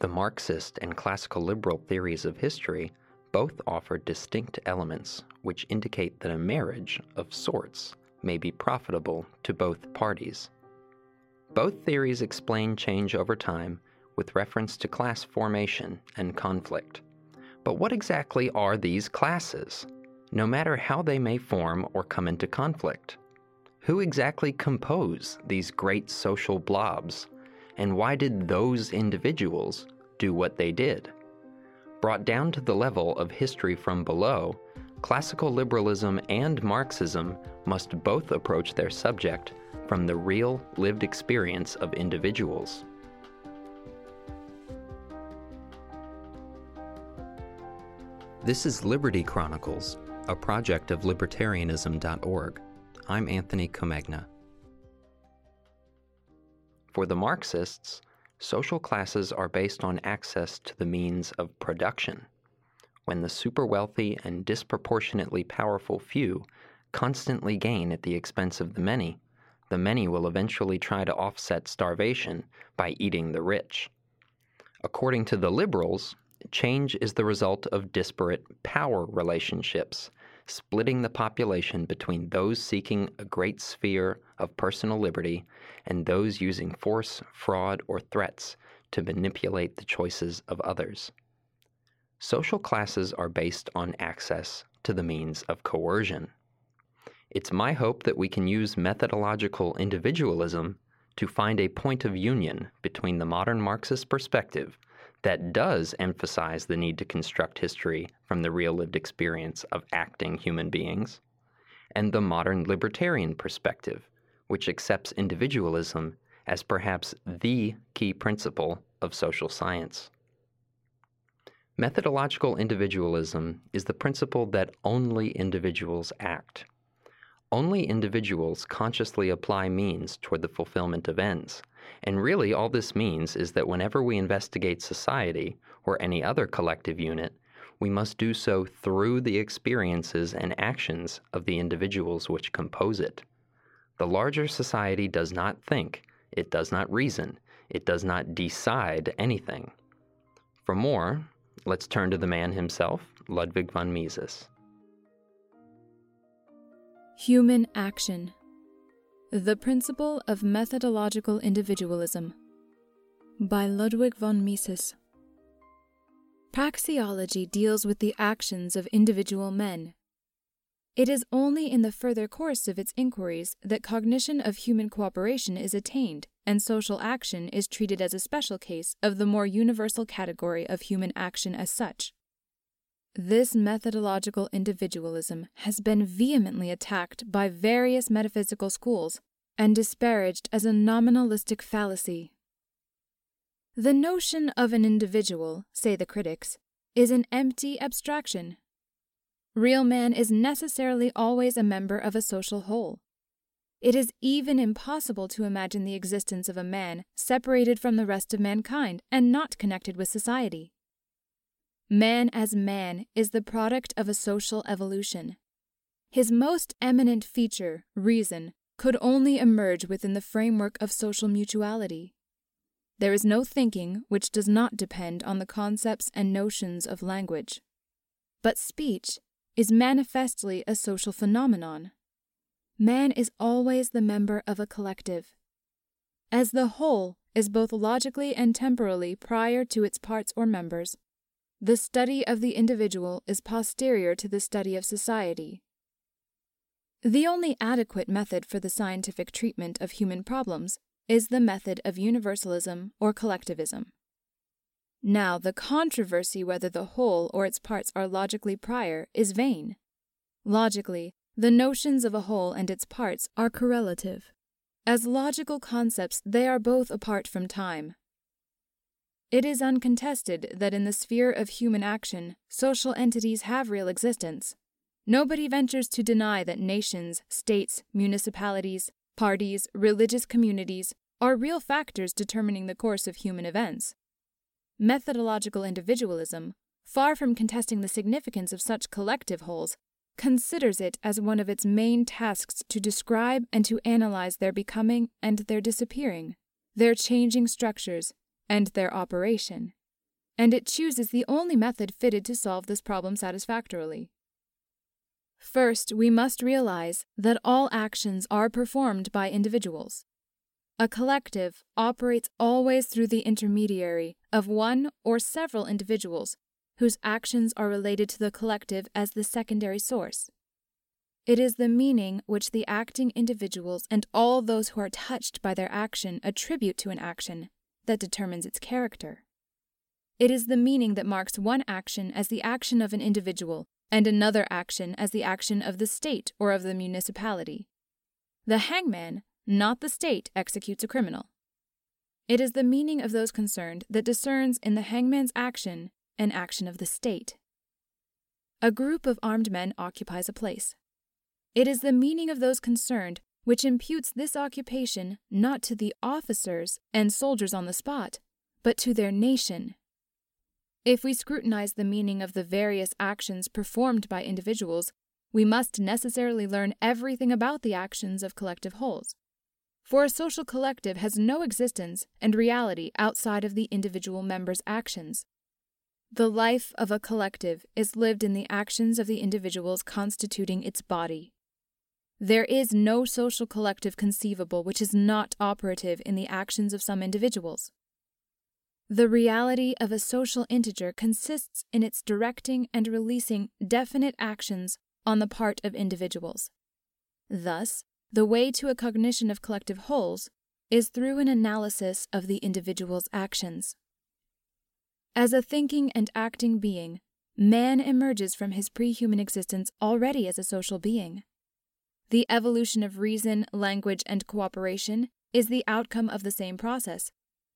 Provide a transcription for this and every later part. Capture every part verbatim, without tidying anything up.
The Marxist and classical liberal theories of history both offer distinct elements which indicate that a marriage of sorts may be profitable to both parties. Both theories explain change over time with reference to class formation and conflict. But what exactly are these classes, no matter how they may form or come into conflict? Who exactly compose these great social blobs, and why did those individuals do what they did? Brought down to the level of history from below, classical liberalism and Marxism must both approach their subject from the real, lived experience of individuals. This is Liberty Chronicles, a project of libertarianism dot org. I'm Anthony Comegna. For the Marxists, social classes are based on access to the means of production. When the super-wealthy and disproportionately powerful few constantly gain at the expense of the many, the many will eventually try to offset starvation by eating the rich. According to the liberals, change is the result of disparate power relationships, splitting the population between those seeking a great sphere of personal liberty and those using force, fraud, or threats to manipulate the choices of others. Social classes are based on access to the means of coercion. It's my hope that we can use methodological individualism to find a point of union between the modern Marxist perspective that does emphasize the need to construct history from the real lived experience of acting human beings, and the modern libertarian perspective, which accepts individualism as perhaps the key principle of social science. Methodological individualism is the principle that only individuals act. Only individuals consciously apply means toward the fulfillment of ends. And really, all this means is that whenever we investigate society or any other collective unit, we must do so through the experiences and actions of the individuals which compose it. The larger society does not think, it does not reason, it does not decide anything. For more, let's turn to the man himself, Ludwig von Mises. Human action. The Principle of Methodological Individualism by Ludwig von Mises. Praxeology deals with the actions of individual men. It is only in the further course of its inquiries that cognition of human cooperation is attained, and social action is treated as a special case of the more universal category of human action as such. This methodological individualism has been vehemently attacked by various metaphysical schools and disparaged as a nominalistic fallacy. The notion of an individual, say the critics, is an empty abstraction. Real man is necessarily always a member of a social whole. It is even impossible to imagine the existence of a man separated from the rest of mankind and not connected with society. Man as man is the product of a social evolution. His most eminent feature, reason, could only emerge within the framework of social mutuality. There is no thinking which does not depend on the concepts and notions of language. But speech is manifestly a social phenomenon. Man is always the member of a collective, as the whole is both logically and temporally prior to its parts or members. The study of the individual is posterior to the study of society. The only adequate method for the scientific treatment of human problems is the method of universalism or collectivism. Now, the controversy whether the whole or its parts are logically prior is vain. Logically, the notions of a whole and its parts are correlative. As logical concepts, they are both apart from time. It is uncontested that in the sphere of human action, social entities have real existence. Nobody ventures to deny that nations, states, municipalities, parties, religious communities are real factors determining the course of human events. Methodological individualism, far from contesting the significance of such collective wholes, considers it as one of its main tasks to describe and to analyze their becoming and their disappearing, their changing structures, and their operation. and it chooses the only method fitted to solve this problem satisfactorily. First, we must realize that all actions are performed by individuals. A collective operates always through the intermediary of one or several individuals whose actions are related to the collective as the secondary source. It is the meaning which the acting individuals and all those who are touched by their action attribute to an action that determines its character. It is the meaning that marks one action as the action of an individual and another action as the action of the state or of the municipality. The hangman, not the state, executes a criminal. It is the meaning of those concerned that discerns in the hangman's action an action of the state. A group of armed men occupies a place. It is the meaning of those concerned which imputes this occupation not to the officers and soldiers on the spot, but to their nation. If we scrutinize the meaning of the various actions performed by individuals, we must necessarily learn everything about the actions of collective wholes. For a social collective has no existence and reality outside of the individual member's actions. The life of a collective is lived in the actions of the individuals constituting its body. There is no social collective conceivable which is not operative in the actions of some individuals. The reality of a social integer consists in its directing and releasing definite actions on the part of individuals. Thus, the way to a cognition of collective wholes is through an analysis of the individual's actions. As a thinking and acting being, man emerges from his pre-human existence already as a social being. The evolution of reason, language, and cooperation is the outcome of the same process.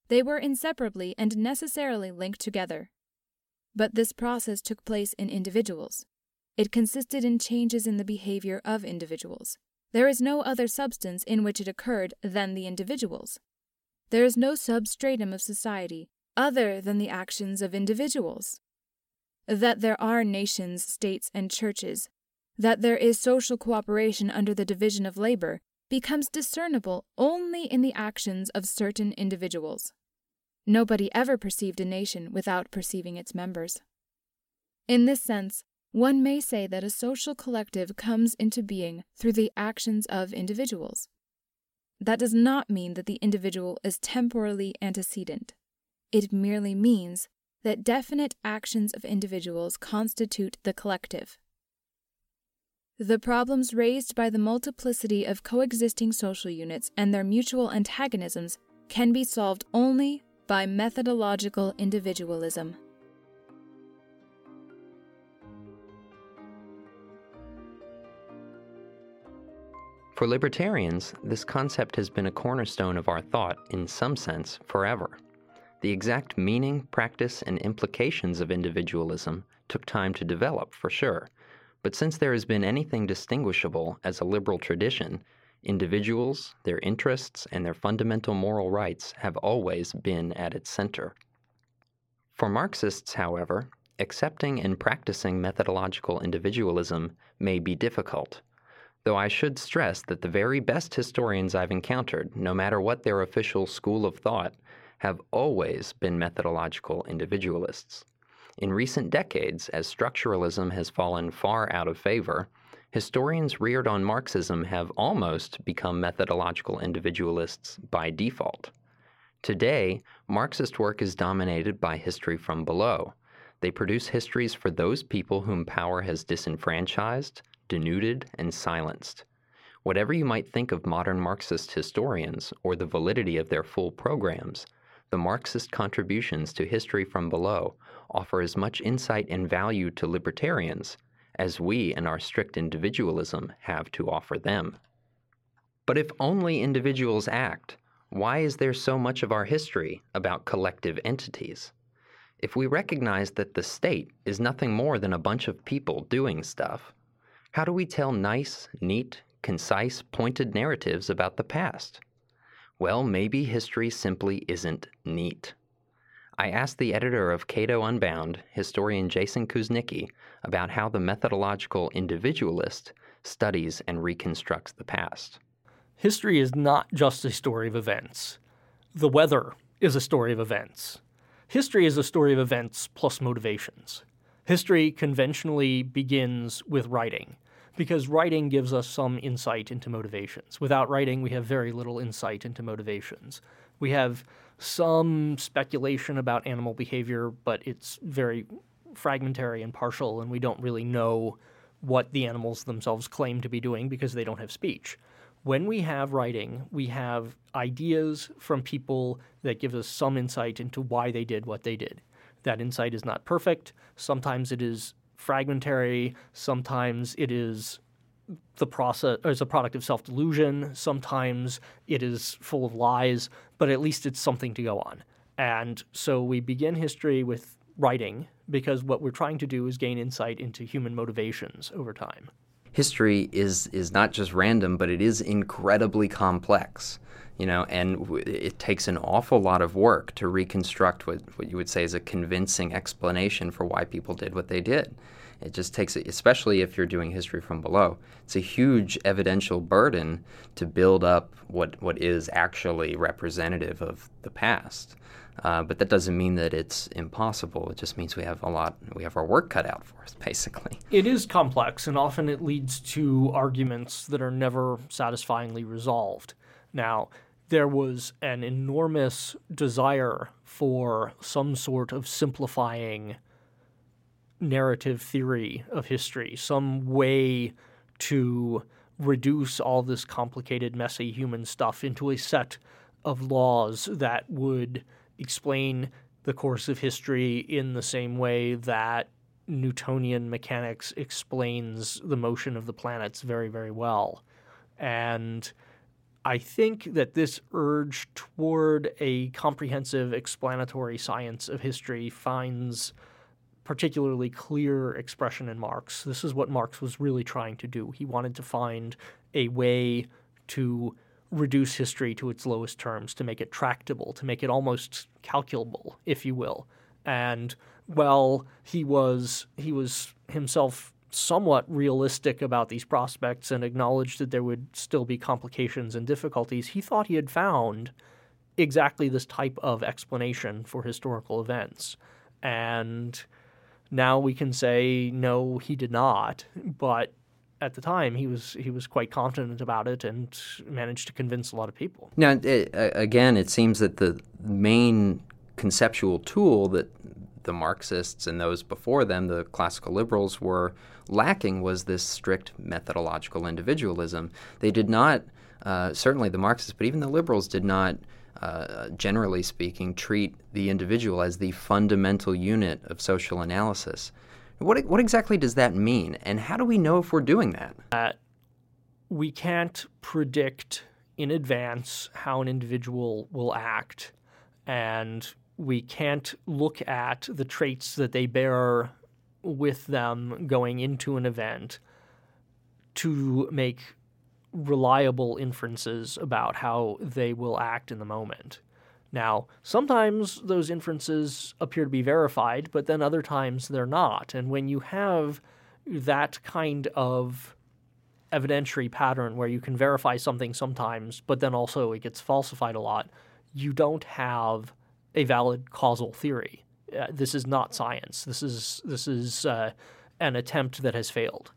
They were inseparably and necessarily linked together. But this process took place in individuals. It consisted in changes in the behavior of individuals. There is no other substance in which it occurred than the individuals. There is no substratum of society other than the actions of individuals. That there are nations, states, and churches, that there is social cooperation under the division of labor, becomes discernible only in the actions of certain individuals. Nobody ever perceived a nation without perceiving its members. In this sense, one may say that a social collective comes into being through the actions of individuals. That does not mean that the individual is temporally antecedent. It merely means that definite actions of individuals constitute the collective. The problems raised by the multiplicity of coexisting social units and their mutual antagonisms can be solved only by methodological individualism. For libertarians, this concept has been a cornerstone of our thought, in some sense, forever. The exact meaning, practice, and implications of individualism took time to develop, for sure. But since there has been anything distinguishable as a liberal tradition, individuals, their interests, and their fundamental moral rights have always been at its center. For Marxists, however, accepting and practicing methodological individualism may be difficult, though I should stress that the very best historians I've encountered, no matter what their official school of thought, have always been methodological individualists. In recent decades, as structuralism has fallen far out of favor, historians reared on Marxism have almost become methodological individualists by default. Today, Marxist work is dominated by history from below. They produce histories for those people whom power has disenfranchised, denuded, and silenced. Whatever you might think of modern Marxist historians or the validity of their full programs, the Marxist contributions to history from below offer as much insight and value to libertarians as we and our strict individualism have to offer them. But if only individuals act, why is there so much of our history about collective entities? If we recognize that the state is nothing more than a bunch of people doing stuff, how do we tell nice, neat, concise, pointed narratives about the past? Well, maybe history simply isn't neat. I asked the editor of Cato Unbound, historian Jason Kuznicki, about how the methodological individualist studies and reconstructs the past. History is not just a story of events. The weather is a story of events. History is a story of events plus motivations. History conventionally begins with writing, because writing gives us some insight into motivations. Without writing, we have very little insight into motivations. We have some speculation about animal behavior, but it's very fragmentary and partial, and we don't really know what the animals themselves claim to be doing because they don't have speech. When we have writing, we have ideas from people that give us some insight into why they did what they did. That insight is not perfect. Sometimes it is fragmentary. Sometimes it is the process, or is a product of self-delusion. Sometimes it is full of lies, but at least it's something to go on. And so we begin history with writing because what we're trying to do is gain insight into human motivations over time. History is is not just random, but it is incredibly complex, you know, and w- it takes an awful lot of work to reconstruct what, what you would say is a convincing explanation for why people did what they did. It just takes, especially if you're doing history from below, it's a huge evidential burden to build up what, what is actually representative of the past. Uh, but that doesn't mean that it's impossible. It just means we have a lot, we have our work cut out for us, basically. It is complex, and often it leads to arguments that are never satisfyingly resolved. Now, there was an enormous desire for some sort of simplifying narrative theory of history, some way to reduce all this complicated, messy human stuff into a set of laws that would explain the course of history in the same way that Newtonian mechanics explains the motion of the planets very, very well. And I think that this urge toward a comprehensive explanatory science of history finds particularly clear expression in Marx. This is what Marx was really trying to do. He wanted to find a way to reduce history to its lowest terms, to make it tractable, to make it almost calculable, if you will. And while he was he was himself somewhat realistic about these prospects and acknowledged that there would still be complications and difficulties, he thought he had found exactly this type of explanation for historical events. And now we can say, no, he did not, but at the time, he was he was quite confident about it and managed to convince a lot of people. Now, it, again, it seems that the main conceptual tool that the Marxists and those before them, the classical liberals, were lacking was this strict methodological individualism. They did not, uh, certainly the Marxists, but even the liberals did not, uh, generally speaking, treat the individual as the fundamental unit of social analysis. What what exactly does that mean, and how do we know if we're doing that? Uh, we can't predict in advance how an individual will act, and we can't look at the traits that they bear with them going into an event to make reliable inferences about how they will act in the moment. Now, sometimes those inferences appear to be verified, but then other times they're not. And when you have that kind of evidentiary pattern where you can verify something sometimes, but then also it gets falsified a lot, you don't have a valid causal theory. Uh, this is not science. This is, this is uh, an attempt that has failed.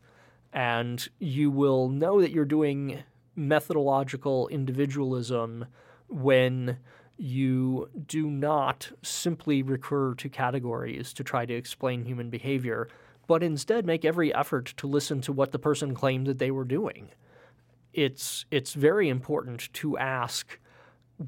And you will know that you're doing methodological individualism when you do not simply recur to categories to try to explain human behavior, but instead make every effort to listen to what the person claimed that they were doing. It's it's very important to ask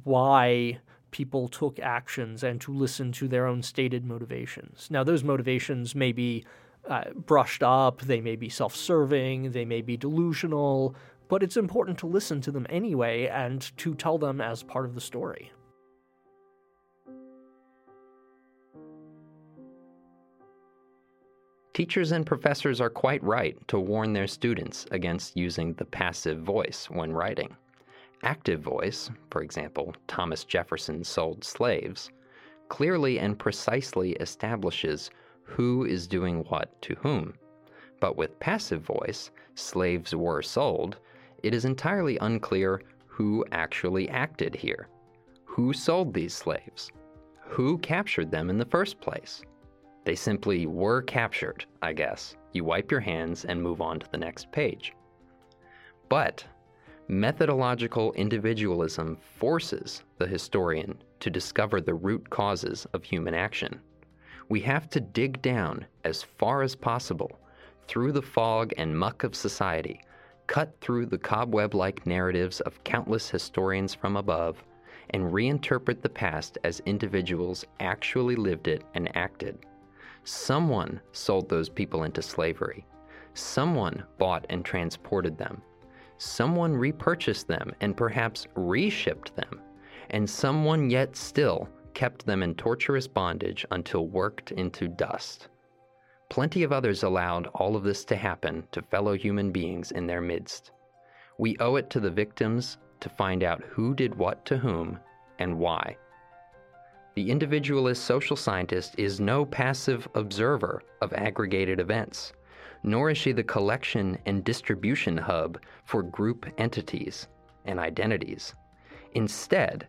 why people took actions and to listen to their own stated motivations. Now, those motivations may be uh, brushed up, they may be self-serving, they may be delusional, but it's important to listen to them anyway and to tell them as part of the story. Teachers and professors are quite right to warn their students against using the passive voice when writing. Active voice, for example, Thomas Jefferson sold slaves, clearly and precisely establishes who is doing what to whom. But with passive voice, slaves were sold, it is entirely unclear who actually acted here. Who sold these slaves? who captured them in the first place. They simply were captured, I guess. You wipe your hands and move on to the next page. But methodological individualism forces the historian to discover the root causes of human action. We have to dig down as far as possible through the fog and muck of society, cut through the cobweb-like narratives of countless historians from above, and reinterpret the past as individuals actually lived it and acted. Someone sold those people into slavery. Someone bought and transported them. Someone repurchased them and perhaps reshipped them, and someone yet still kept them in torturous bondage until worked into dust. Plenty of others allowed all of this to happen to fellow human beings in their midst. We owe it to the victims to find out who did what to whom and why. The individualist social scientist is no passive observer of aggregated events, nor is she the collection and distribution hub for group entities and identities. Instead,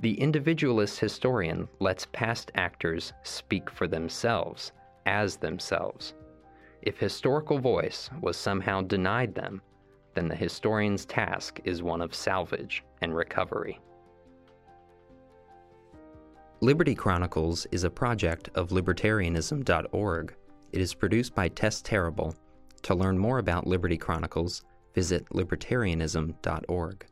the individualist historian lets past actors speak for themselves, as themselves. If historical voice was somehow denied them, then the historian's task is one of salvage and recovery. Liberty Chronicles is a project of libertarianism dot org. It is produced by Tess Terrible. To learn more about Liberty Chronicles, visit libertarianism dot org.